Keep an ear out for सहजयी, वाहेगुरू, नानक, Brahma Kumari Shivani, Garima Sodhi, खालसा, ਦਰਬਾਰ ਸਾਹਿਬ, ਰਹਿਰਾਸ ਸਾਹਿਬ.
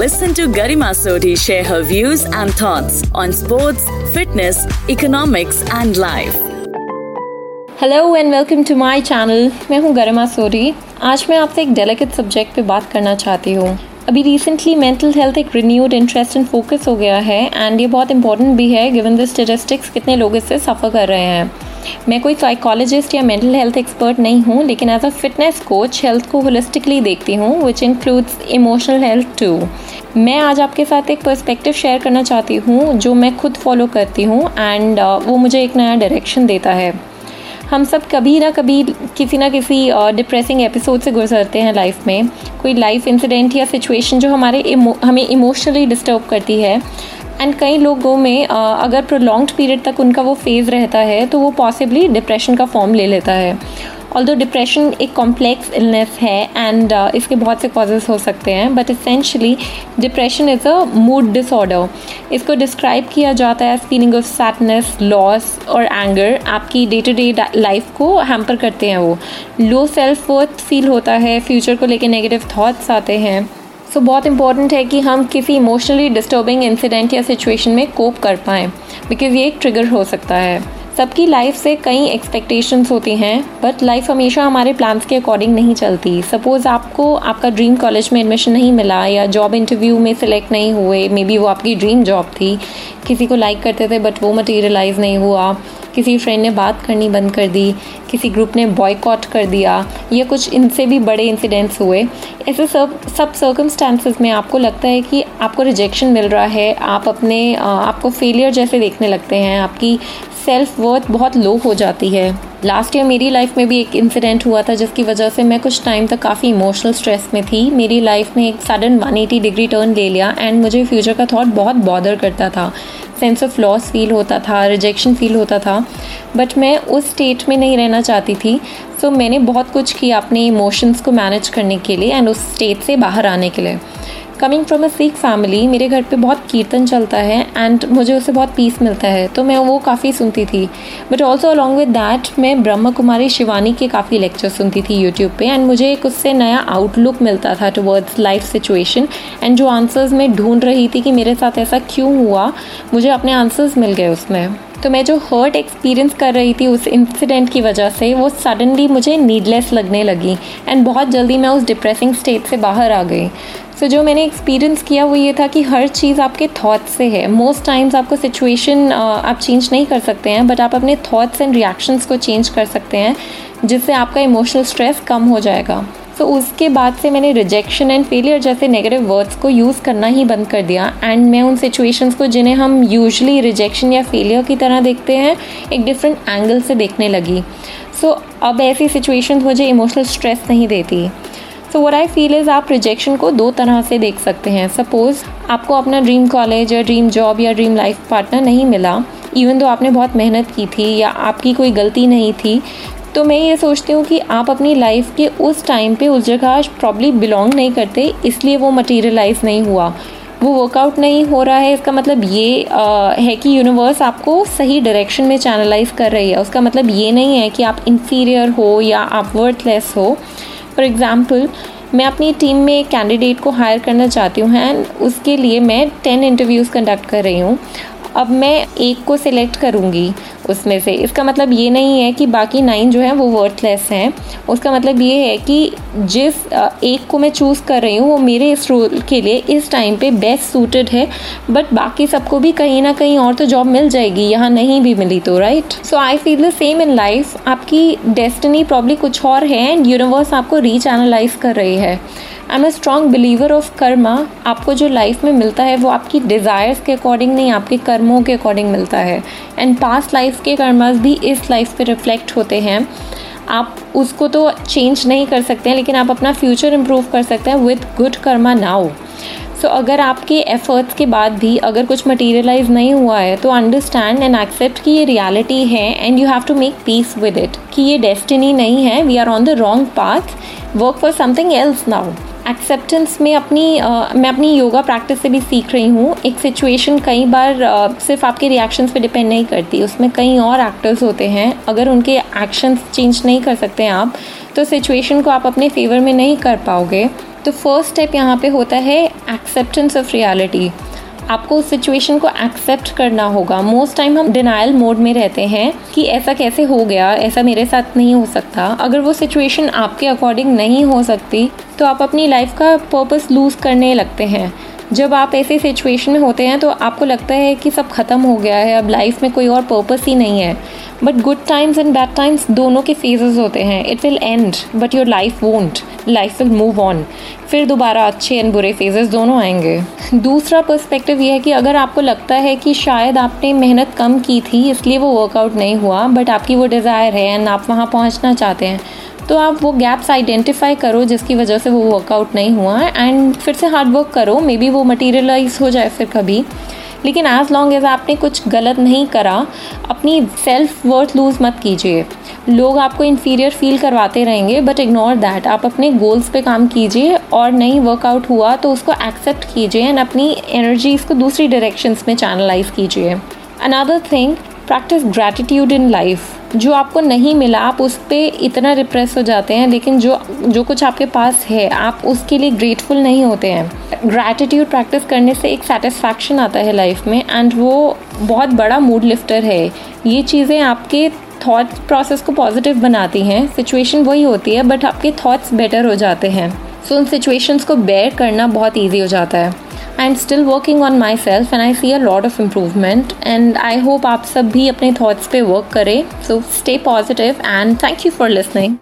Listen to Garima Sodhi share her views and thoughts on sports, fitness, economics and life. Hello and welcome to my channel. मैं हूँ गरिमा सोढ़ी। आज मैं आपसे एक delicate subject पे बात करना चाहती हूँ। अभी रिसेंटली मेंटल हेल्थ एक रिन्यूड इंटरेस्ट एंड फोकस हो गया है एंड ये बहुत इंपॉर्टेंट भी है गिवन द स्टेटिस्टिक्स कितने लोग इससे सफ़र कर रहे हैं। मैं कोई साइकोलॉजिस्ट या मेंटल हेल्थ एक्सपर्ट नहीं हूँ, लेकिन as a fitness coach health को होलिस्टिकली देखती हूँ which includes emotional health too. मैं आज आपके साथ एक पर्सपेक्टिव शेयर करना चाहती हूँ जो मैं खुद फॉलो करती हूँ एंड वो मुझे एक नया डायरेक्शन देता है। हम सब कभी ना कभी किसी ना किसी डिप्रेसिंग एपिसोड से गुजरते हैं लाइफ में। कोई लाइफ इंसिडेंट या सिचुएशन जो हमें इमोशनली डिस्टर्ब करती है एंड कई लोगों में अगर प्रोलॉन्ग्ड पीरियड तक उनका वो फेज़ रहता है तो वो पॉसिबली डिप्रेशन का फॉर्म ले लेता है। ऑल्दो डिप्रेशन एक कॉम्प्लेक्स इलनेस है एंड इसके बहुत से कॉजेज़ हो सकते हैं, but essentially depression is a mood disorder. इसको डिस्क्राइब किया जाता है फीलिंग ऑफ सैडनेस, लॉस और एंगर। आपकी डे टू डे लाइफ को हैम्पर करते हैं। वो लो सेल्फ वर्थ फील होता है, फ्यूचर को लेकर नेगेटिव थाट्स आते हैं। सो बहुत इंपॉर्टेंट है कि हम किसी इमोशनली डिस्टर्बिंग इंसिडेंट या सिचुएशन में कोप कर पाएँ, बिकॉज ये एक ट्रिगर हो सकता है। सबकी लाइफ से कई एक्सपेक्टेशंस होती हैं, बट लाइफ हमेशा हमारे प्लान्स के अकॉर्डिंग नहीं चलती। सपोज़ आपको आपका ड्रीम कॉलेज में एडमिशन नहीं मिला या जॉब इंटरव्यू में सिलेक्ट नहीं हुए, मे बी वो आपकी ड्रीम जॉब थी, किसी को लाइक करते थे बट वो मटेरियलाइज नहीं हुआ, किसी फ्रेंड ने बात करनी बंद कर दी, किसी ग्रुप ने बॉयकॉट कर दिया, या कुछ इनसे भी बड़े इंसिडेंट्स हुए। ऐसे सब सर्कमस्टांसिस में आपको लगता है कि आपको रिजेक्शन मिल रहा है, आप अपने आपको फेलियर जैसे देखने लगते हैं, आपकी सेल्फ वर्थ बहुत लो हो जाती है। लास्ट ईयर मेरी लाइफ में भी एक इंसिडेंट हुआ था जिसकी वजह से मैं कुछ टाइम तक काफ़ी इमोशनल स्ट्रेस में थी। मेरी लाइफ ने एक सडन 180 डिग्री टर्न ले लिया एंड मुझे फ्यूचर का थॉट बहुत बॉदर करता था, सेंस ऑफ लॉस फील होता था, रिजेक्शन फील होता था, बट मैं उस स्टेट में नहीं रहना चाहती थी। सो मैंने बहुत कुछ किया अपने इमोशंस को मैनेज करने के लिए एंड उस स्टेट से बाहर आने के लिए। Coming from a Sikh family, मेरे घर पे बहुत कीर्तन चलता है एंड मुझे उससे बहुत पीस मिलता है, तो मैं वो काफ़ी सुनती थी। But also along with that मैं ब्रह्मा कुमारी शिवानी के काफ़ी लेक्चर सुनती थी यूट्यूब पे एंड मुझे एक उससे नया आउटलुक मिलता था टुवर्ड्स लाइफ सिचुएशन एंड जो आंसर्स मैं ढूंढ रही थी कि मेरे साथ ऐसा क्यों हुआ, मुझे अपने आंसर्स मिल गए उसमें। तो मैं जो हर्ट एक्सपीरियंस कर रही थी उस इंसिडेंट की वजह से, वो सडनली मुझे नीडलेस लगने लगी एंड बहुत जल्दी मैं उस डिप्रेसिंग स्टेट से बाहर आ गई। सो जो मैंने एक्सपीरियंस किया वो ये था कि हर चीज़ आपके थॉट्स से है। मोस्ट टाइम्स आपको सिचुएशन आप चेंज नहीं कर सकते हैं, बट आप अपने थॉट्स एंड रिएक्शंस को चेंज कर सकते हैं जिससे आपका इमोशनल स्ट्रेस कम हो जाएगा। सो उसके बाद से मैंने रिजेक्शन एंड फेलियर जैसे नेगेटिव वर्ड्स को यूज़ करना ही बंद कर दिया एंड मैं उन सिचुएशंस को जिन्हें हम यूजुअली रिजेक्शन या फेलियर की तरह देखते हैं, एक डिफरेंट एंगल से देखने लगी। सो अब ऐसी सिचुएशंस मुझे इमोशनल स्ट्रेस नहीं देती। So what I feel is, आप रिजेक्शन को दो तरह से देख सकते हैं। सपोज़ आपको अपना ड्रीम कॉलेज या ड्रीम जॉब या ड्रीम लाइफ पार्टनर नहीं मिला, इवन तो आपने बहुत मेहनत की थी या आपकी कोई गलती नहीं थी, तो मैं ये सोचती हूँ कि आप अपनी लाइफ के उस टाइम पे उस जगह प्रॉब्ली बिलोंग नहीं करते, इसलिए वो मटेरियलाइज नहीं हुआ, वो वर्कआउट नहीं हो रहा है। इसका मतलब ये है कि यूनिवर्स आपको सही डायरेक्शन में चैनलाइज कर रही है। उसका मतलब ये नहीं है कि आप इंफीरियर हो या आप वर्थलेस हो। फॉर एग्ज़ाम्पल, मैं अपनी टीम में एक कैंडिडेट को हायर करना चाहती हूँ एंड उसके लिए मैं 10 इंटरव्यूज़ कंडक्ट कर रही हूँ। अब मैं एक को सिलेक्ट करूँगी उसमें से, इसका मतलब ये नहीं है कि बाकी 9 जो हैं वो वर्थलेस हैं। उसका मतलब ये है कि जिस एक को मैं चूज़ कर रही हूँ वो मेरे इस रोल के लिए इस टाइम पे बेस्ट सूटेड है, बट बाकी सबको भी कहीं ना कहीं और तो जॉब मिल जाएगी, यहाँ नहीं भी मिली तो, right. So I feel the same in life. आपकी डेस्टिनी प्रॉब्ली कुछ और है एंड यूनिवर्स आपको रीचैनलाइज कर रही है। I am a strong believer of karma. आपको जो लाइफ में मिलता है वो आपकी डिज़ायर्स के अकॉर्डिंग नहीं, आपके कर्मों के अकॉर्डिंग मिलता है एंड पास्ट लाइफ के कर्मास भी इस लाइफ पे रिफ्लेक्ट होते हैं। आप उसको तो चेंज नहीं कर सकते हैं, लेकिन आप अपना फ्यूचर इम्प्रूव कर सकते हैं विद गुड कर्मा नाउ। सो अगर आपके एफर्ट्स के बाद भी अगर कुछ मटेरियलाइज नहीं हुआ है तो अंडरस्टैंड एंड एक्सेप्ट कि ये रियलिटी है and you have to make peace with it, कि ये डेस्टिनी नहीं है, we are on the wrong path, work for something else now. Acceptance में मैं अपनी योगा प्रैक्टिस से भी सीख रही हूँ। एक सिचुएशन कई बार सिर्फ आपके रिएक्शंस पे डिपेंड नहीं करती, उसमें कई और एक्टर्स होते हैं। अगर उनके एक्शंस चेंज नहीं कर सकते हैं आप, तो सिचुएशन को आप अपने फेवर में नहीं कर पाओगे। तो फर्स्ट स्टेप यहाँ पे होता है एक्सेप्टेंस ऑफ रियलिटी। आपको उस सिचुएशन को एक्सेप्ट करना होगा। मोस्ट टाइम हम डिनायल मोड में रहते हैं कि ऐसा कैसे हो गया, ऐसा मेरे साथ नहीं हो सकता। अगर वो सिचुएशन आपके अकॉर्डिंग नहीं हो सकती तो आप अपनी लाइफ का पर्पस लूज़ करने लगते हैं। जब आप ऐसे सिचुएशन में होते हैं तो आपको लगता है कि सब ख़त्म हो गया है, अब लाइफ में कोई और पर्पस ही नहीं है। But good times and bad times दोनों के फेजेस होते हैं। It will end but your life won't, life will move on. फिर दोबारा अच्छे एंड बुरे फेजेस दोनों आएंगे। दूसरा पर्सपेक्टिव ये है कि अगर आपको लगता है कि शायद आपने मेहनत कम की थी इसलिए वो वर्कआउट नहीं हुआ, बट आपकी वो डिज़ायर है एंड आप वहाँ पहुँचना चाहते हैं, तो आप वो गैप्स आइडेंटिफाई करो जिसकी वजह से वो वर्कआउट नहीं हुआ एंड फिर से हार्ड वर्क करो। मे बी वो मटेरियलाइज हो जाए फिर कभी, लेकिन एज लॉन्ग एज आपने कुछ गलत नहीं करा, अपनी सेल्फ वर्थ लूज़ मत कीजिए। लोग आपको इन्फीरियर फील करवाते रहेंगे बट इग्नोर दैट। आप अपने गोल्स पे काम कीजिए और नहीं वर्कआउट हुआ तो उसको एक्सेप्ट कीजिए एंड अपनी एनर्जीज़ को दूसरी डायरेक्शंस में चैनलाइज कीजिए। Another thing, practice gratitude in life. जो आपको नहीं मिला आप उस पर इतना रिप्रेस हो जाते हैं, लेकिन जो कुछ आपके पास है आप उसके लिए ग्रेटफुल नहीं होते हैं। ग्रैटिट्यूड प्रैक्टिस करने से एक सेटिस्फैक्शन आता है लाइफ में एंड वो बहुत बड़ा मूड लिफ्टर है। ये चीज़ें आपके थॉट प्रोसेस को पॉजिटिव बनाती हैं। सिचुएशन वही होती है बट आपके थॉट्स बेटर हो जाते हैं, सो उन सिचुएशंस को बेयर करना बहुत ईजी हो जाता है। I am still working on myself and I see a lot of improvement and I hope आप सब भी अपने थॉट्स पे वर्क करें। So stay positive and thank you for listening.